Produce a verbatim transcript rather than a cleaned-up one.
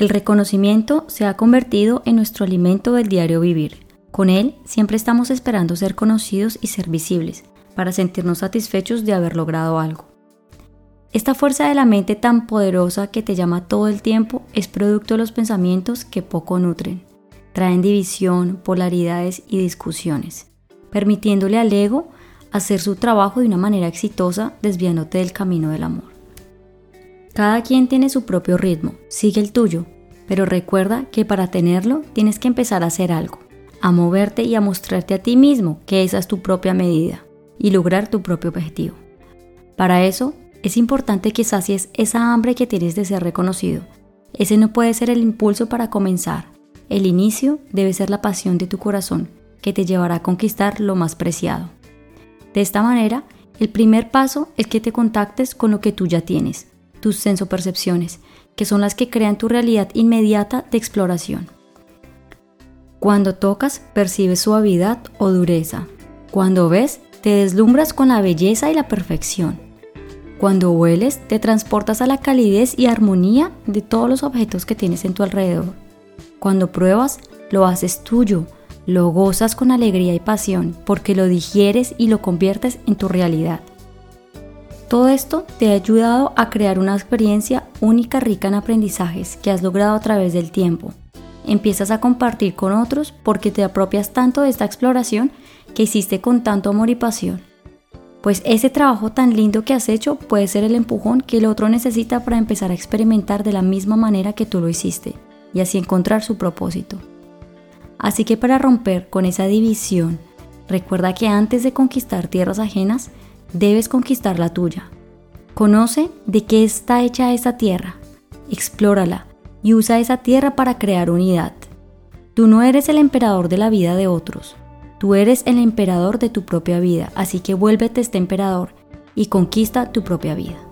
El reconocimiento se ha convertido en nuestro alimento del diario vivir. Con él siempre estamos esperando ser conocidos y ser visibles, para sentirnos satisfechos de haber logrado algo. Esta fuerza de la mente tan poderosa que te llama todo el tiempo es producto de los pensamientos que poco nutren. Traen división, polaridades y discusiones, permitiéndole al ego hacer su trabajo de una manera exitosa, desviándote del camino del amor. Cada quien tiene su propio ritmo, sigue el tuyo, pero recuerda que para tenerlo tienes que empezar a hacer algo, a moverte y a mostrarte a ti mismo que esa es tu propia medida y lograr tu propio objetivo. Para eso es importante que sacies esa hambre que tienes de ser reconocido. Ese no puede ser el impulso para comenzar. El inicio debe ser la pasión de tu corazón, que te llevará a conquistar lo más preciado. De esta manera, el primer paso es que te contactes con lo que tú ya tienes, tus sensopercepciones, que son las que crean tu realidad inmediata de exploración. Cuando tocas, percibes suavidad o dureza. Cuando ves, te deslumbras con la belleza y la perfección. Cuando hueles, te transportas a la calidez y armonía de todos los objetos que tienes en tu alrededor. Cuando pruebas, lo haces tuyo, lo gozas con alegría y pasión, porque lo digieres y lo conviertes en tu realidad. Todo esto te ha ayudado a crear una experiencia única, rica en aprendizajes que has logrado a través del tiempo. Empiezas a compartir con otros porque te apropias tanto de esta exploración que hiciste con tanto amor y pasión. Pues ese trabajo tan lindo que has hecho puede ser el empujón que el otro necesita para empezar a experimentar de la misma manera que tú lo hiciste y así encontrar su propósito. Así que para romper con esa división, recuerda que antes de conquistar tierras ajenas, debes conquistar la tuya. Conoce de qué está hecha esa tierra, explórala y usa esa tierra para crear unidad. Tú no eres el emperador de la vida de otros, tú eres el emperador de tu propia vida, así que vuélvete este emperador y conquista tu propia vida.